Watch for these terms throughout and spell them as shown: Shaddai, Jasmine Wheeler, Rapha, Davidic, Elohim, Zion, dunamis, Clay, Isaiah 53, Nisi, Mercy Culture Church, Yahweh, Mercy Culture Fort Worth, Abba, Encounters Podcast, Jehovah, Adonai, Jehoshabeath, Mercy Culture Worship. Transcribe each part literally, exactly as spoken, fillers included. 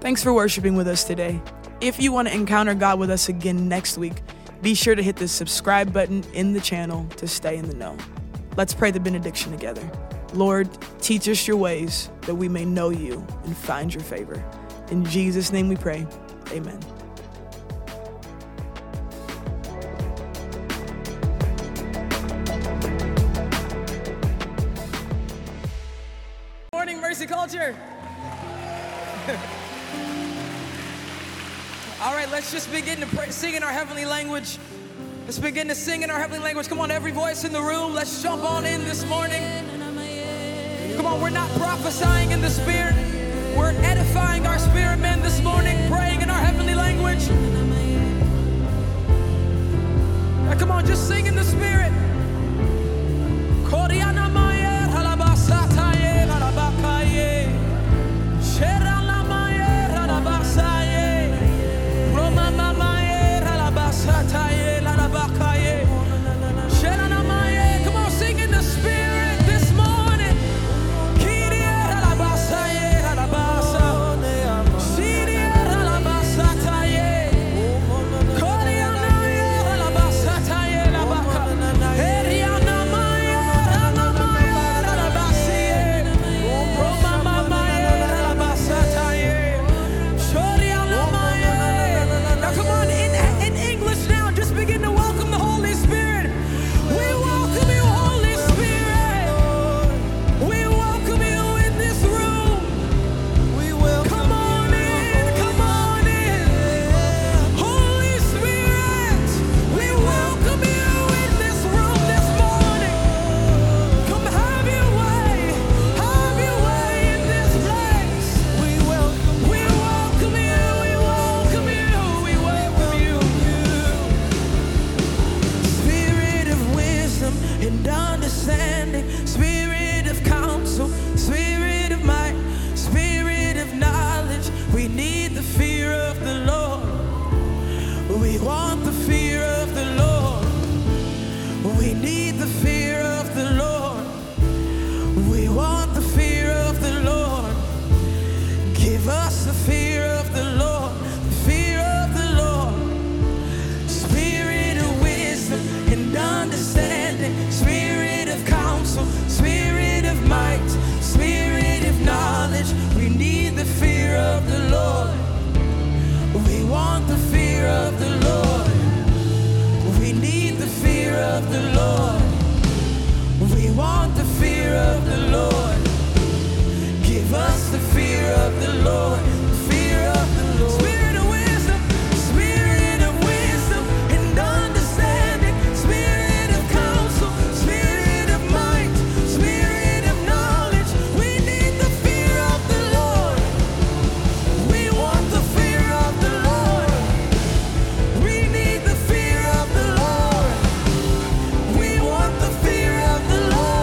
Thanks for worshiping with us today. If you want to encounter God with us again next week, be sure to hit the subscribe button in the channel to stay in the know. Let's pray the benediction together. Lord, teach us your ways that we may know you and find your favor. In Jesus' name we pray. Amen. Good morning, Mercy Culture. All right, let's just begin to pray, sing in our heavenly language. Let's begin to sing in our heavenly language. Come on, every voice in the room, let's jump on in this morning. Come on, we're not prophesying in the spirit. We're edifying our spirit men this morning, praying in our heavenly language. Now, come on, just sing in the spirit. Come on, sing in the spirit this morning. Now, come on, in, in English now, just begin to welcome the Holy Spirit. We welcome you, Holy Spirit. We welcome you in this room. We welcome Come on in, come on in. Holy Spirit, we welcome you in this room this morning. Come have your way, have your way in this place. We welcome you, we welcome you, we welcome you, we welcome you. Spirit of wisdom and understanding, spirit of counsel, spirit of might, spirit of knowledge. We need the fear of the Lord. We want the fear of the Lord. We need the fear of the Lord. We want the fear of the Lord. Give us the fear of the Lord, the fear of the Lord. Spirit of wisdom and understanding, spirit of counsel, spirit of might, spirit of knowledge. We need the fear of the Lord. We want the fear of the Lord. We need the fear of the Lord. We want the fear of the Lord. Give us the fear of the Lord, the fear of the Lord. Spirit of wisdom, spirit of wisdom and understanding, spirit of counsel, spirit of might, spirit of knowledge. We need the fear of the Lord. We want the fear of the Lord. We need the fear of the Lord. We want the fear of the Lord.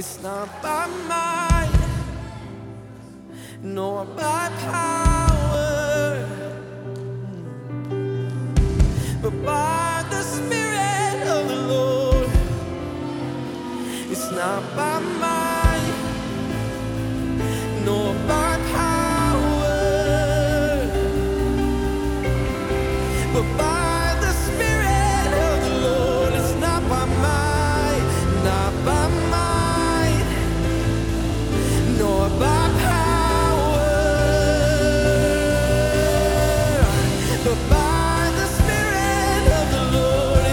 It's not by might, nor by power, but by the Spirit of the Lord. It's not by might, nor by power, but by the Spirit of the Lord. It's not by might, not by might, nor by power, but by the Spirit of the Lord.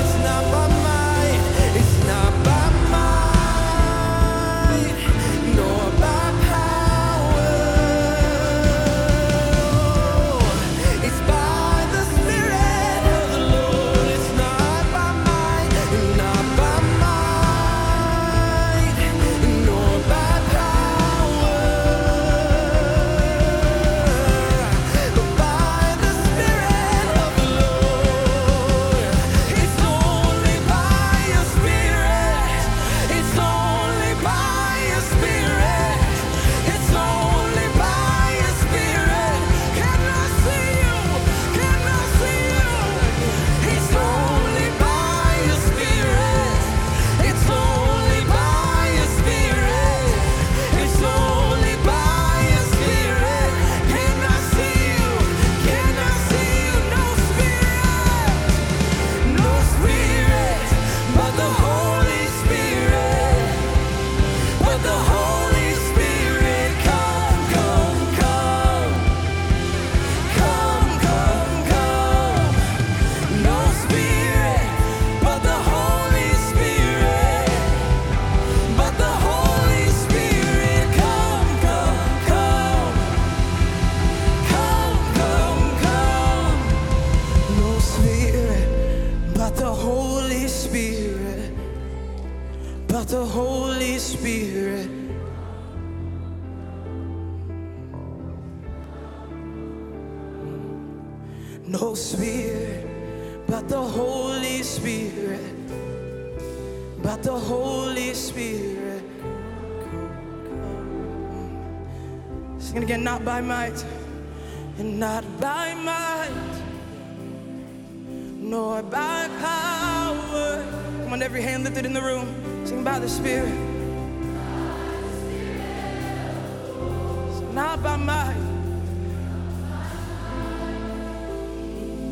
It's not by might, it's not by might, nor by power. It's by the Spirit of the Lord. It's not by might, not by might, nor by power, but by the Spirit of the Lord. It's only by your Spirit. It's only by your Spirit. It's only by your Spirit. Can I see you? Can I see you? It's only by your Spirit. It's only by your Spirit. It's only by your Spirit. Can I see you? Can I see you? No Spirit. No Spirit, but the Holy Spirit. But the Holy Spirit, come, come, come. Come, come, come. No Spirit, but the Holy Spirit. But the Holy Spirit, come, come, come. Come, come, come. No Spirit, but the Holy Spirit, but the Holy Spirit. No Spirit, but the Holy Spirit, but the Holy Spirit. Sing it again, not by might, and not by might, nor by power. Come on, every hand lifted in the room. Sing by the Spirit. It's not by might. Nor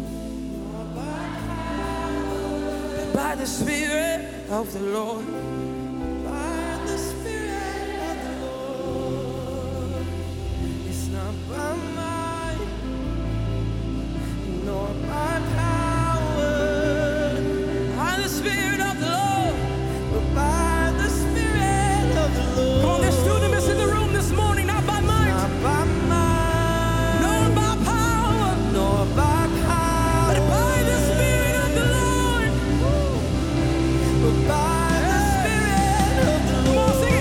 by power, but by the Spirit of the Lord. By the Spirit of the Lord. It's not by might, nor by power, by the Spirit of the Lord, but by the Spirit of the Lord. Come on, there's dunamis in the room this morning, not by might, Not by might, nor by power, nor by power, but by the Spirit of the Lord. but by the Spirit of the Lord. Come on, sing it.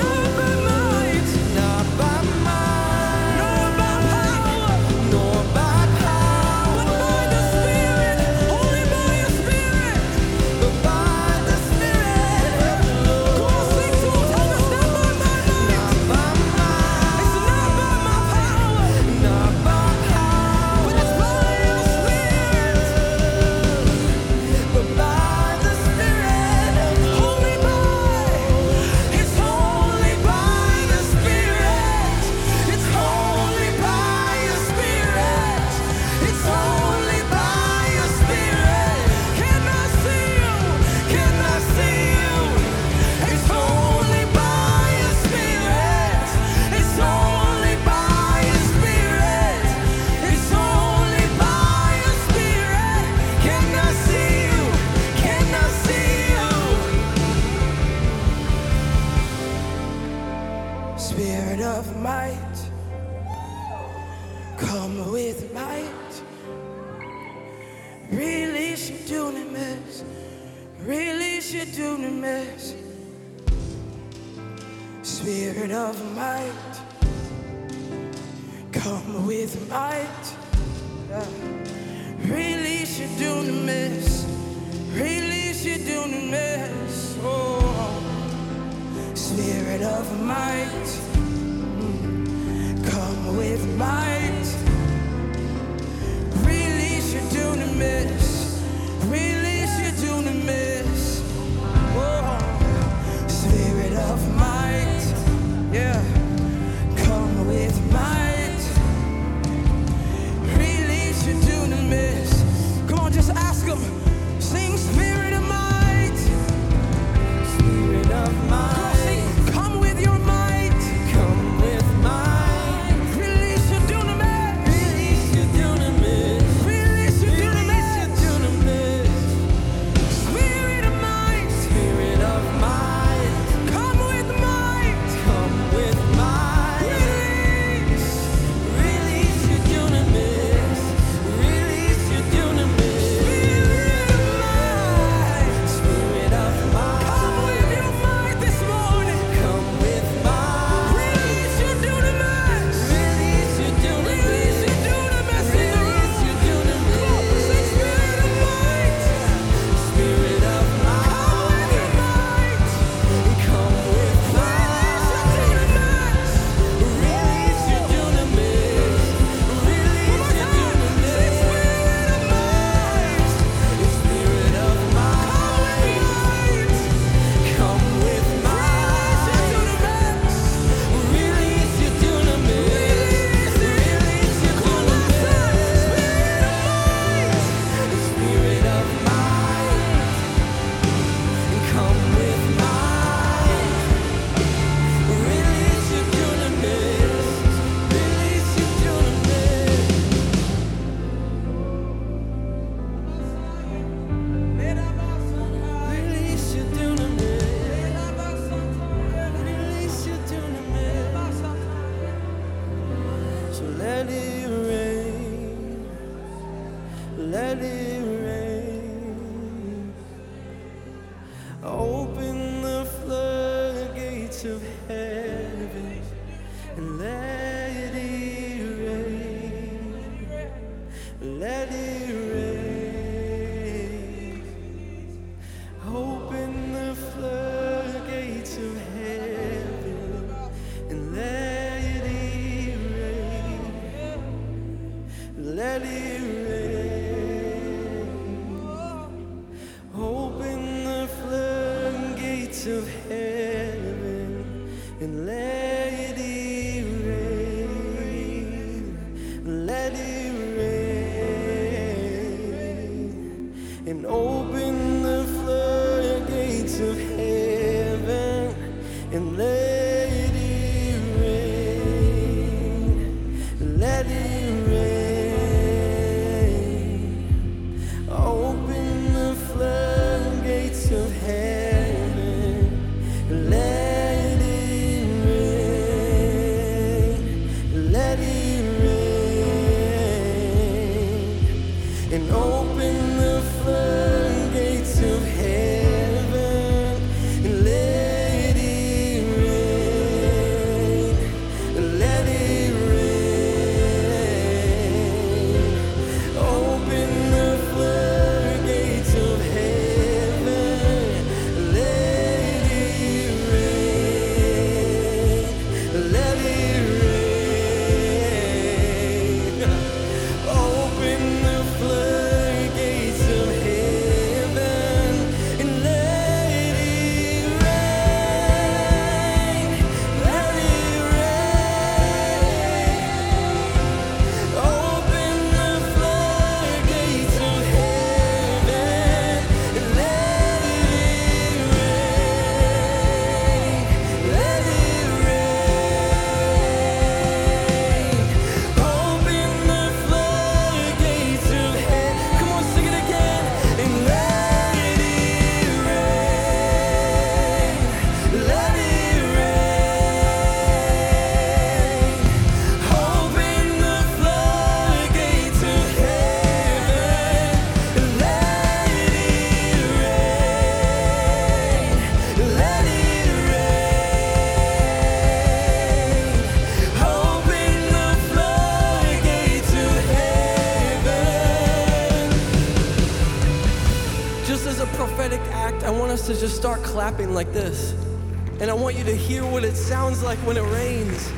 Not by might, Not by might, nor by power, nor by power, but by the Spirit, only by your Spirit. but by the Spirit of the Lord. Come on, sing to him, tell him it's not by my might, Not by might, it's not by my power, not by power, but it's by your Spirit. But by the Spirit of the Holy Lord. It's only by the Spirit. It's only by your Spirit. It's only by your Spirit. Can I see you? Can I see you? It's only by your Spirit. It's only by your Spirit. It's only by your Spirit. Can I see you? Can I see you? Spirit of might, come with might. Release your dunamis. Release your dunamis. Spirit of might, come with might. Yeah. Release your dunamis. Release your dunamis. Oh. Spirit Spirit of might, come with might. Release your dunamis, release your dunamis. Whoa. Spirit of might, yeah, come with might. Release your dunamis. Come on, just ask him. Sing Spirit of might, Spirit of might. Just start clapping like this. And I want you to hear what it sounds like when it rains.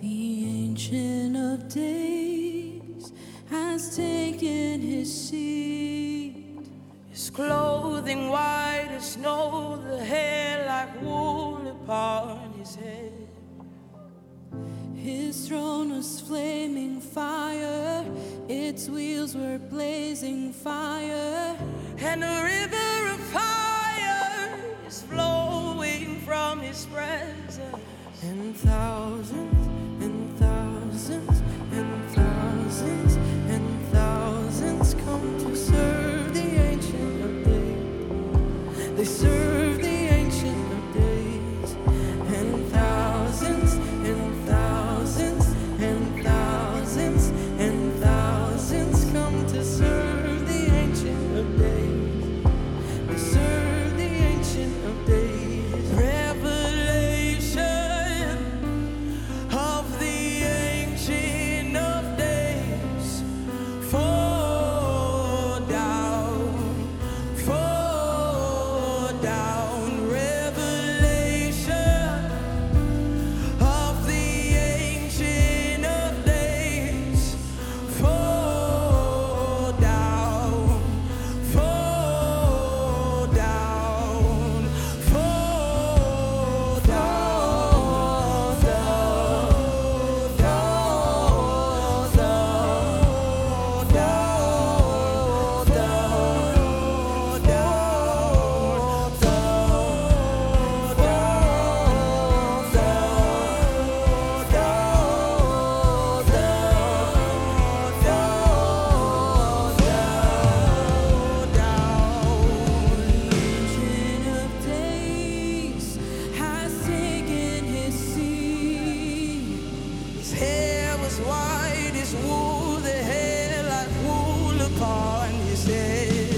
Ancient of Days has taken his seat. His clothing white as snow, the hair like wool upon his head. His throne was flaming fire, its wheels were blazing fire. and a river of fire is flowing from his presence, and thousands and thousands and thousands and thousands come to serve the Ancient of Days. They serve the Ancient of Days, and thousands and thousands and thousands and thousands come to serve the Ancient of Days. They serve the Ancient of Days. Revelation of the Ancient of Days. Fall down, fall down. Revelation of the Ancient of Days. Fall down, fall down, fall down, fall down, fall down, fall down, fall down, fall down, fall down, fall down. Ancient of Days has taken his seat. His hair was white as wool, the hair like wool upon his head.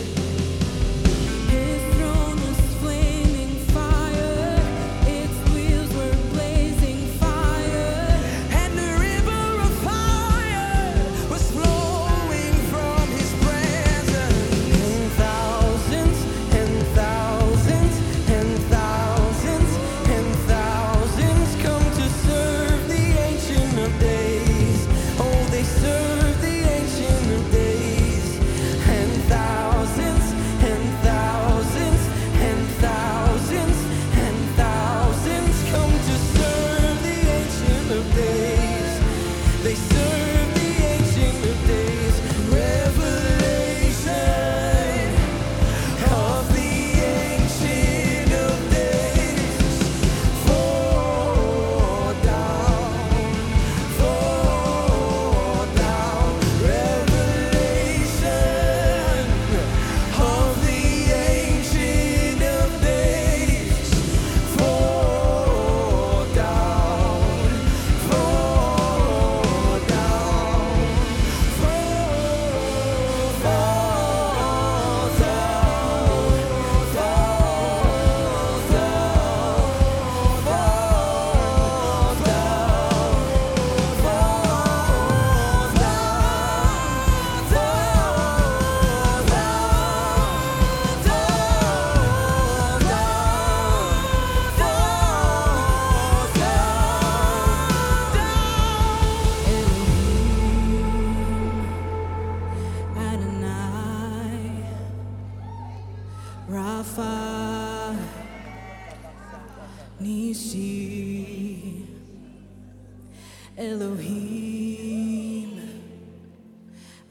His throne was flaming fire, its wheels were blazing fire, and the river of fire was flowing from his presence. And thousands and thousands and thousands and thousands come to serve the Ancient of Days. Oh, they serve the Ancient of Days. And thousands and thousands and thousands and thousands come to serve the Ancient of Days. They serve the Ancient of Days. Revelation of the Ancient of Days. Fall down, fall down. Revelation of the Ancient of Days. Fall down, fall down, fall down, fall down, fall down, fall down, fall down.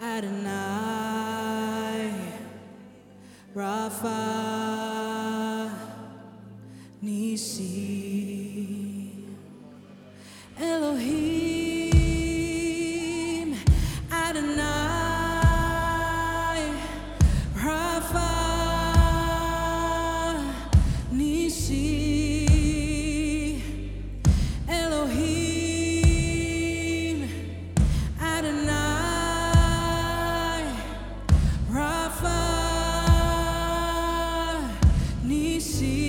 Adonai, Rapha, Nishi, Elohim, Adonai, Rapha, Nishi, Elohim, Adonai, Rapha, Nishi, Elohim, Adonai, Rapha, Nishi,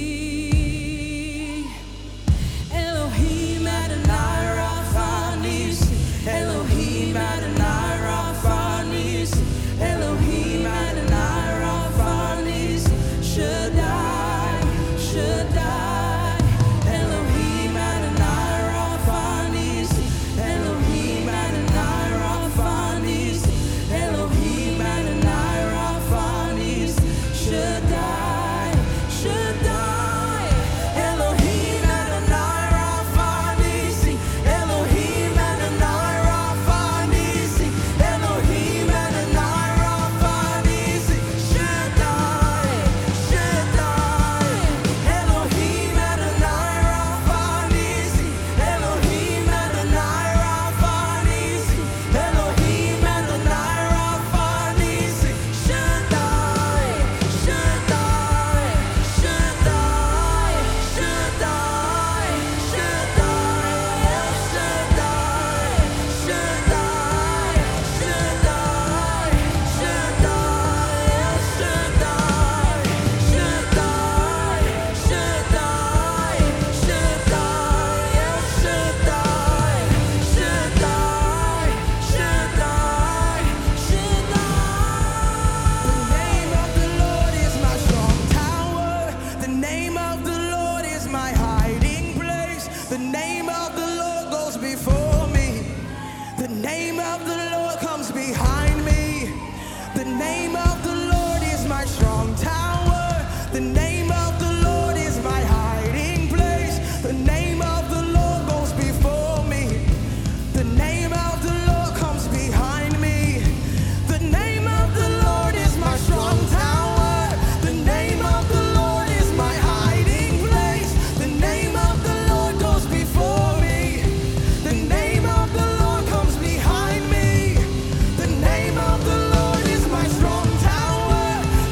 strong tower. The name of the Lord is my hiding place. The name of the Lord goes before me. The name of the Lord comes behind me. The name of the Lord is my strong tower. The name of the Lord is my hiding place. The name of the Lord goes before me. The name of the Lord comes behind me. The name of the Lord is my strong tower.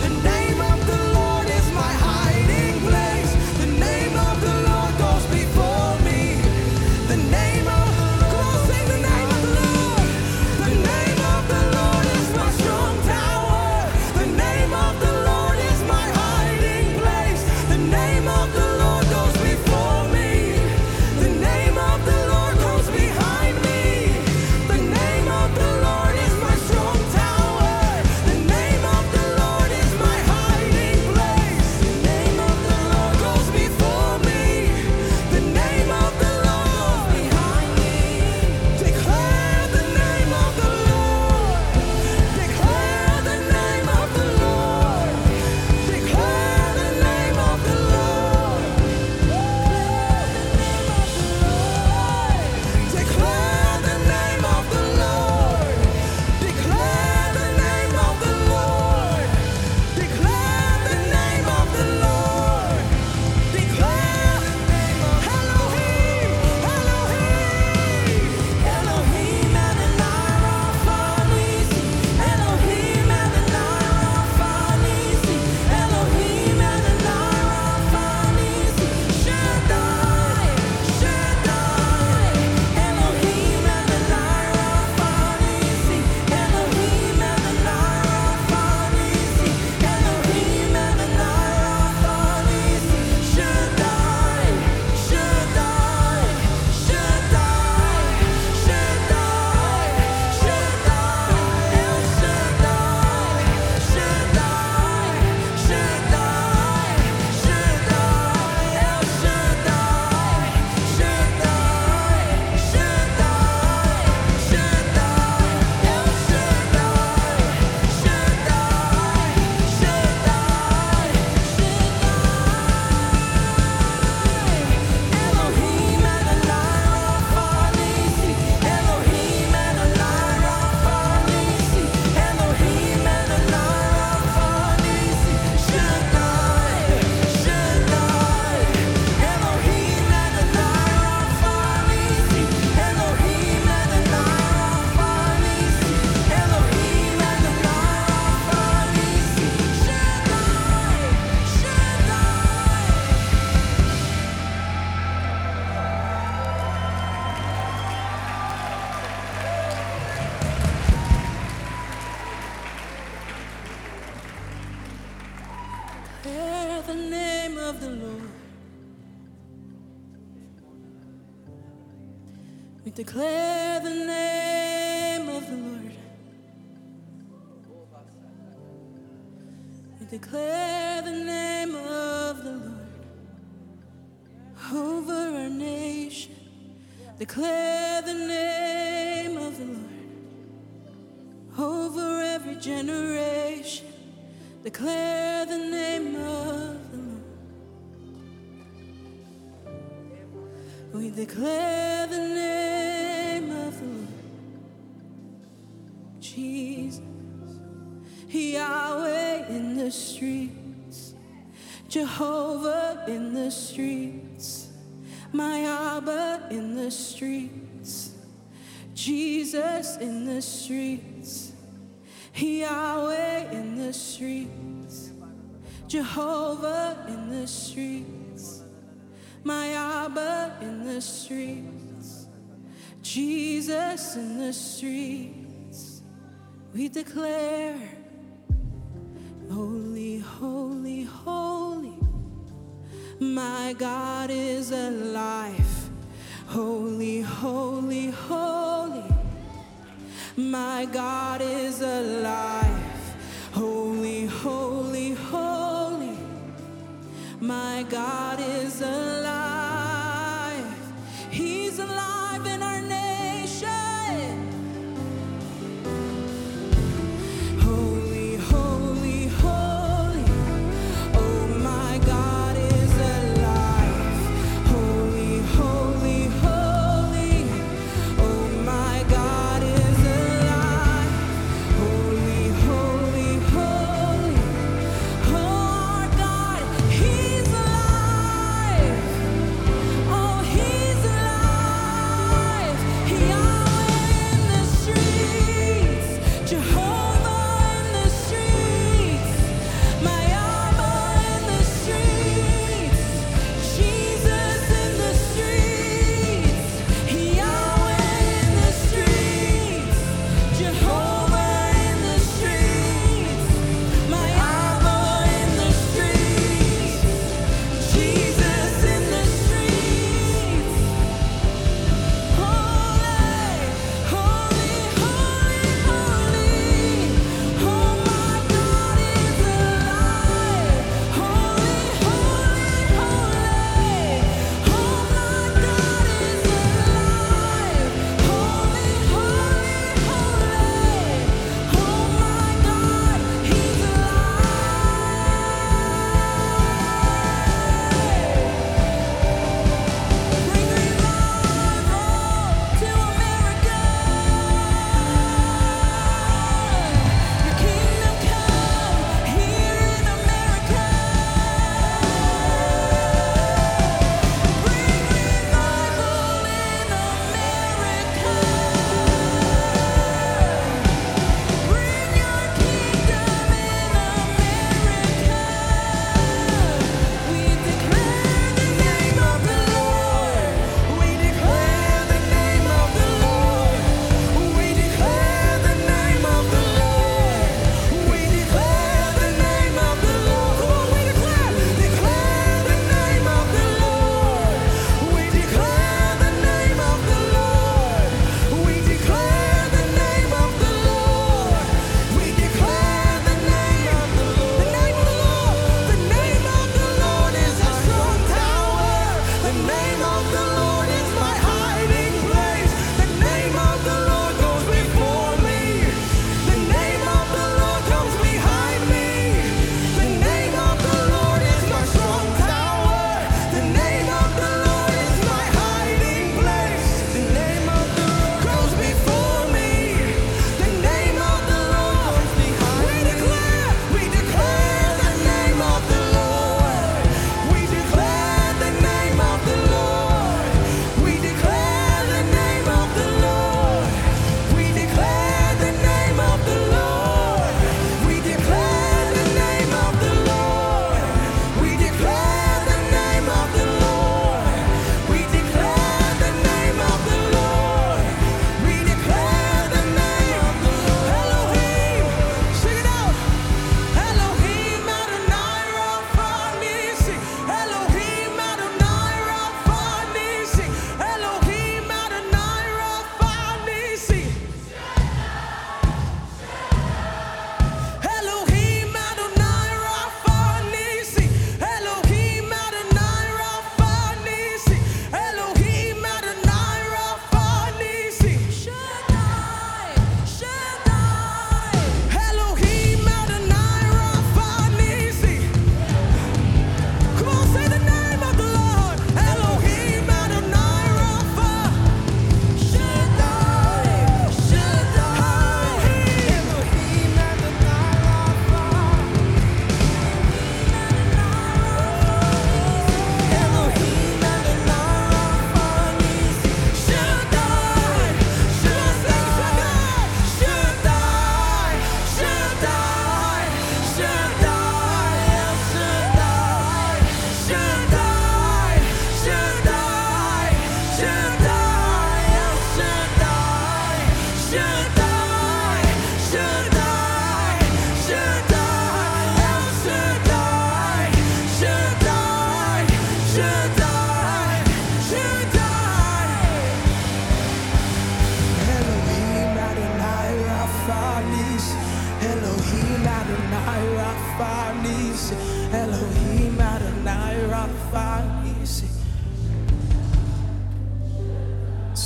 The name of the Lord is my hiding place. The name of the Lord goes before me. The name of the Lord, come on, sing the name of the Lord. The name of the Lord is my strong tower. The name of the Lord is my hiding place. The name of the Lord goes before me. The name of the Lord comes behind me. The name of the Lord is my strong tower. The name of the Lord is my hiding place. The name of the Lord goes before me. The name of the Lord behind me. Declare the name of the Lord. Declare the name of the Lord. Declare the name of the Lord. Declare the name of the Lord. Declare the name of the Lord. Declare the name of the Lord. Declare the name of the Lord. Declare the name of Elohim. Elohim. Elohim Adonai Rapha Nisi. Elohim Adonai Rapha Nisi. Elohim Adonai Rapha Nisi. Shaddai. Shaddai. Elohim Adonai Rapha Nisi. Elohim Adonai Rapha Nisi. Elohim Adonai Rapha Nisi. Shaddai. Shaddai. Shaddai. Shaddai. Shaddai. El Shaddai. Shaddai. Shaddai. Shaddai. El Shaddai. Shaddai. Shaddai. Shaddai. El Shaddai. Shaddai. Shaddai. Elohim Adonai Rapha Nisi. Elohim Adonai Rapha Nisi. Elohim Adonai Rapha Nisi. Shaddai. Shaddai. Elohim Adonai Rapha Nisi. Elohim Adonai Rapha Nisi. Elohim Adonai Rapha Nisi. Shaddai. Shaddai. Declare the name of the Lord. We declare the name of the Lord. We declare the name of the Lord over our nation. Declare the name of the Lord over every generation. Declare the name of the Lord. We declare the name of the Lord. Jesus, Yahweh in the streets, Jehovah in the streets, my Abba in the streets, Jesus in the streets. Yahweh in the streets, Jehovah in the streets, my Abba in the streets, Jesus in the streets. We declare, holy, holy, holy, my God is alive. Holy, holy, holy, my God is alive. Holy, holy, holy, my God is alive. He's alive in our nation. Holy, holy, holy,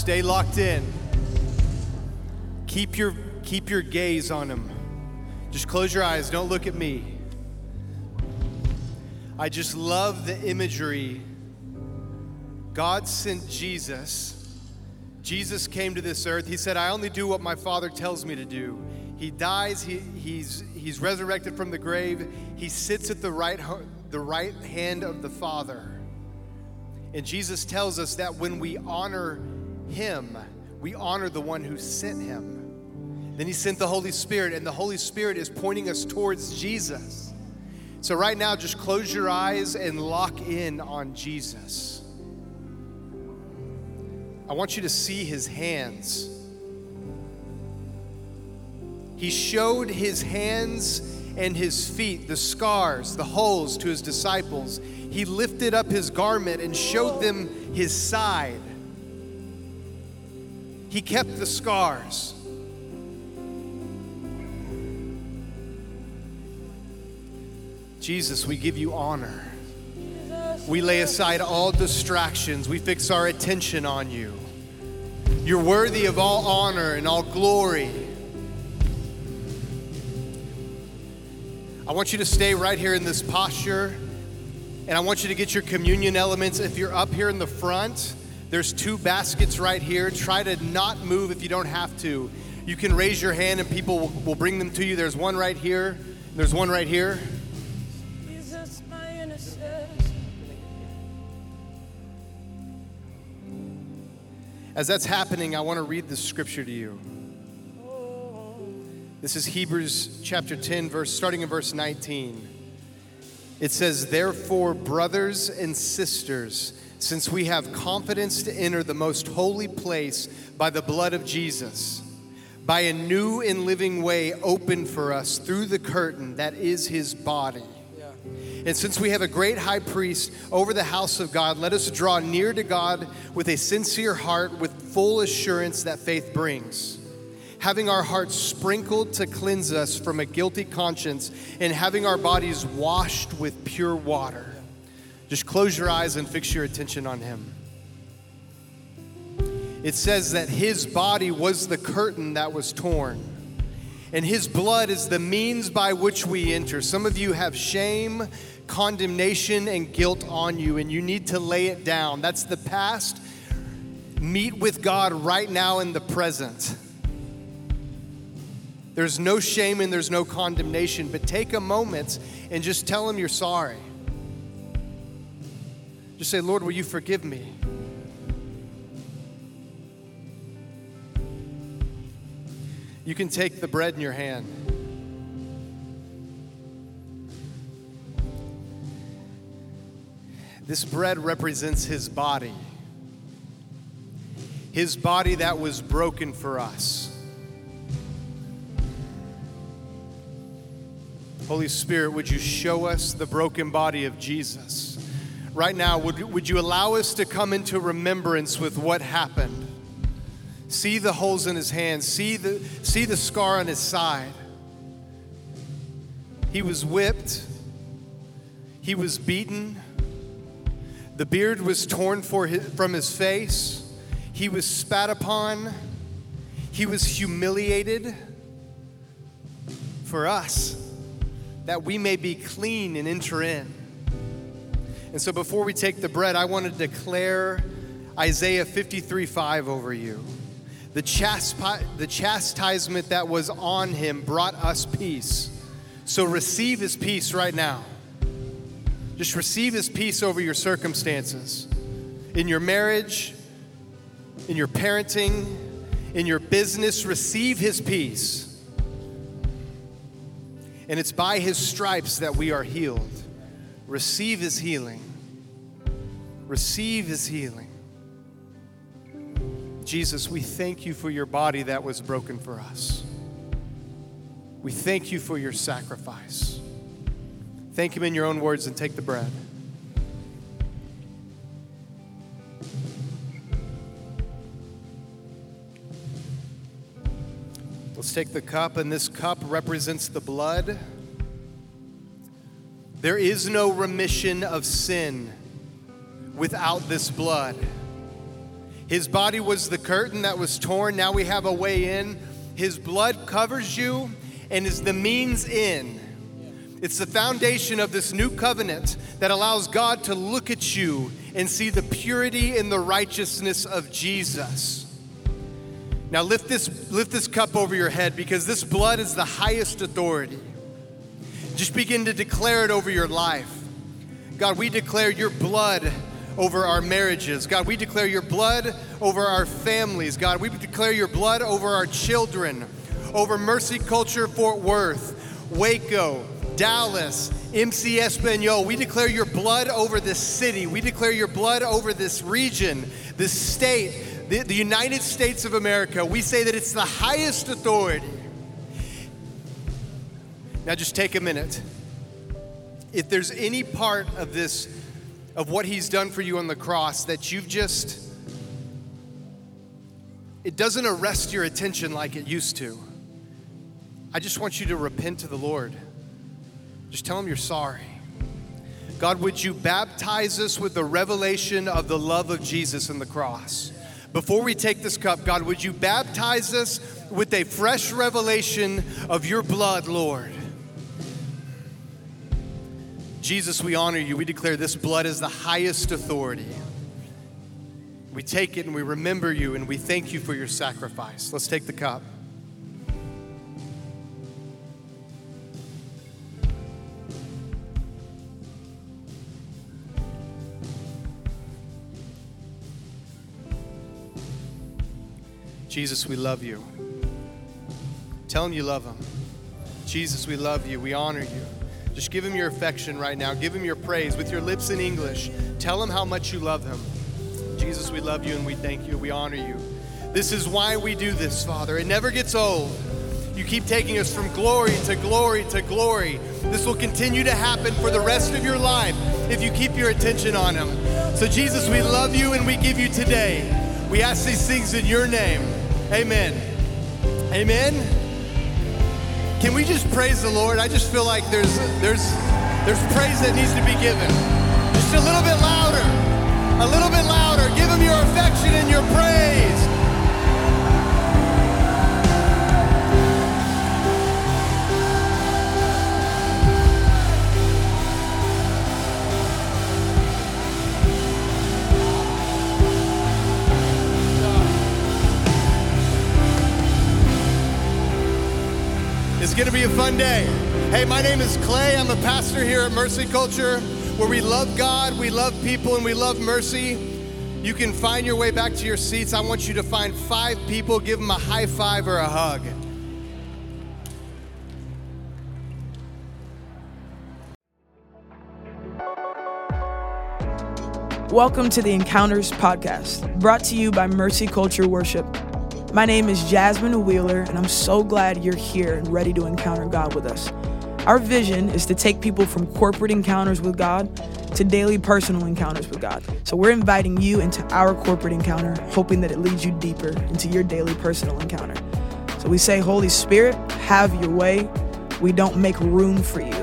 Stay locked in. Keep your keep your gaze on him. Just close your eyes. Don't look at me. I just love the imagery. God sent Jesus. Jesus came to this earth. He said, I only do what my Father tells me to do. He dies. He, he's, he's resurrected from the grave. He sits at the right, the right hand of the Father. And Jesus tells us that when we honor him, we honor the one who sent him. Then he sent the Holy Spirit, and the Holy Spirit is pointing us towards Jesus. So right now, just close your eyes and lock in on Jesus. I want you to see his hands. He showed his hands and his feet, the scars, the holes, to his disciples. He lifted up his garment and showed them his side. He kept the scars. Jesus, we give you honor. We lay aside all distractions. We fix our attention on you. You're worthy of all honor and all glory. I want you to stay right here in this posture, and I want you to get your communion elements. If you're up here in the front, there's two baskets right here. Try to not move if you don't have to. You can raise your hand and people will, will bring them to you. There's one right here. There's one right here. Jesus, my innocence. As that's happening, I want to read the scripture to you. This is Hebrews chapter ten, verse starting in verse nineteen. It says, therefore, brothers and sisters, since we have confidence to enter the most holy place by the blood of Jesus, by a new and living way opened for us through the curtain that is his body. And since we have a great high priest over the house of God, let us draw near to God with a sincere heart, with full assurance that faith brings. Having our hearts sprinkled to cleanse us from a guilty conscience, and having our bodies washed with pure water. Just close your eyes and fix your attention on him. It says that his body was the curtain that was torn. And his blood is the means by which we enter. Some of you have shame, condemnation, and guilt on you, and you need to lay it down. That's the past. Meet with God right now in the present. There's no shame and there's no condemnation, but take a moment and just tell him you're sorry. Just say, Lord, will you forgive me? You can take the bread in your hand. This bread represents his body. His body that was broken for us. Holy Spirit, would you show us the broken body of Jesus? Right now, would, would you allow us to come into remembrance with what happened? See the holes in his hands. See the, see the scar on his side. He was whipped. He was beaten. The beard was torn for his, from his face. He was spat upon. He was humiliated for us, that we may be clean and enter in. And so before we take the bread, I want to declare Isaiah fifty-three five over you. The chaspi- the chastisement that was on him brought us peace. So receive his peace right now. Just receive his peace over your circumstances, in your marriage, in your parenting, in your business. Receive his peace. And it's by his stripes that we are healed. Receive his healing. Receive his healing. Jesus, we thank you for your body that was broken for us. We thank you for your sacrifice. Thank him in your own words and take the bread. Let's take the cup, and this cup represents the blood. There is no remission of sin without this blood. His body was the curtain that was torn. Now we have a way in. His blood covers you and is the means in. It's the foundation of this new covenant that allows God to look at you and see the purity and the righteousness of Jesus. Now lift this, lift this cup over your head, because this blood is the highest authority. Just begin to declare it over your life. God, we declare your blood over our marriages. God, we declare your blood over our families. God, we declare your blood over our children, over Mercy Culture Fort Worth, Waco, Dallas, M C Espanol. We declare your blood over this city. We declare your blood over this region, this state, the, the United States of America. We say that it's the highest authority. Now just take a minute. If there's any part of this, of what he's done for you on the cross, that you've just, it doesn't arrest your attention like it used to, I just want you to repent to the Lord. Just tell him you're sorry. God, would you baptize us with the revelation of the love of Jesus in the cross? Before we take this cup, God, would you baptize us with a fresh revelation of your blood, Lord? Jesus, we honor you. We declare this blood is the highest authority. We take it and we remember you, and we thank you for your sacrifice. Let's take the cup. Jesus, we love you. Tell him you love him. Jesus, we love you. We honor you. Just give him your affection right now. Give him your praise with your lips in English. Tell him how much you love him. Jesus, we love you and we thank you. We honor you. This is why we do this, Father. It never gets old. You keep taking us from glory to glory to glory. This will continue to happen for the rest of your life if you keep your attention on him. So Jesus, we love you and we give you today. We ask these things in your name. Amen. Amen. Can we just praise the Lord? I just feel like there's there's there's praise that needs to be given. Just a little bit louder, a little bit louder. Give him your affection and your praise. It's going to be a fun day. Hey, my name is Clay. I'm a pastor here at Mercy Culture, where we love God, we love people, and we love mercy. You can find your way back to your seats. I want you to find five people, give them a high five or a hug. Welcome to the Encounters Podcast, brought to you by Mercy Culture Worship. My name is Jasmine Wheeler, and I'm so glad you're here and ready to encounter God with us. Our vision is to take people from corporate encounters with God to daily personal encounters with God. So we're inviting you into our corporate encounter, hoping that it leads you deeper into your daily personal encounter. So we say, Holy Spirit, have your way. We don't make room for you.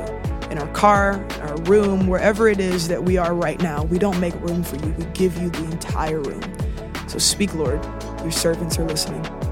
In our car, in our room, wherever it is that we are right now, we don't make room for you. We give you the entire room. So speak, Lord. Your servants are listening.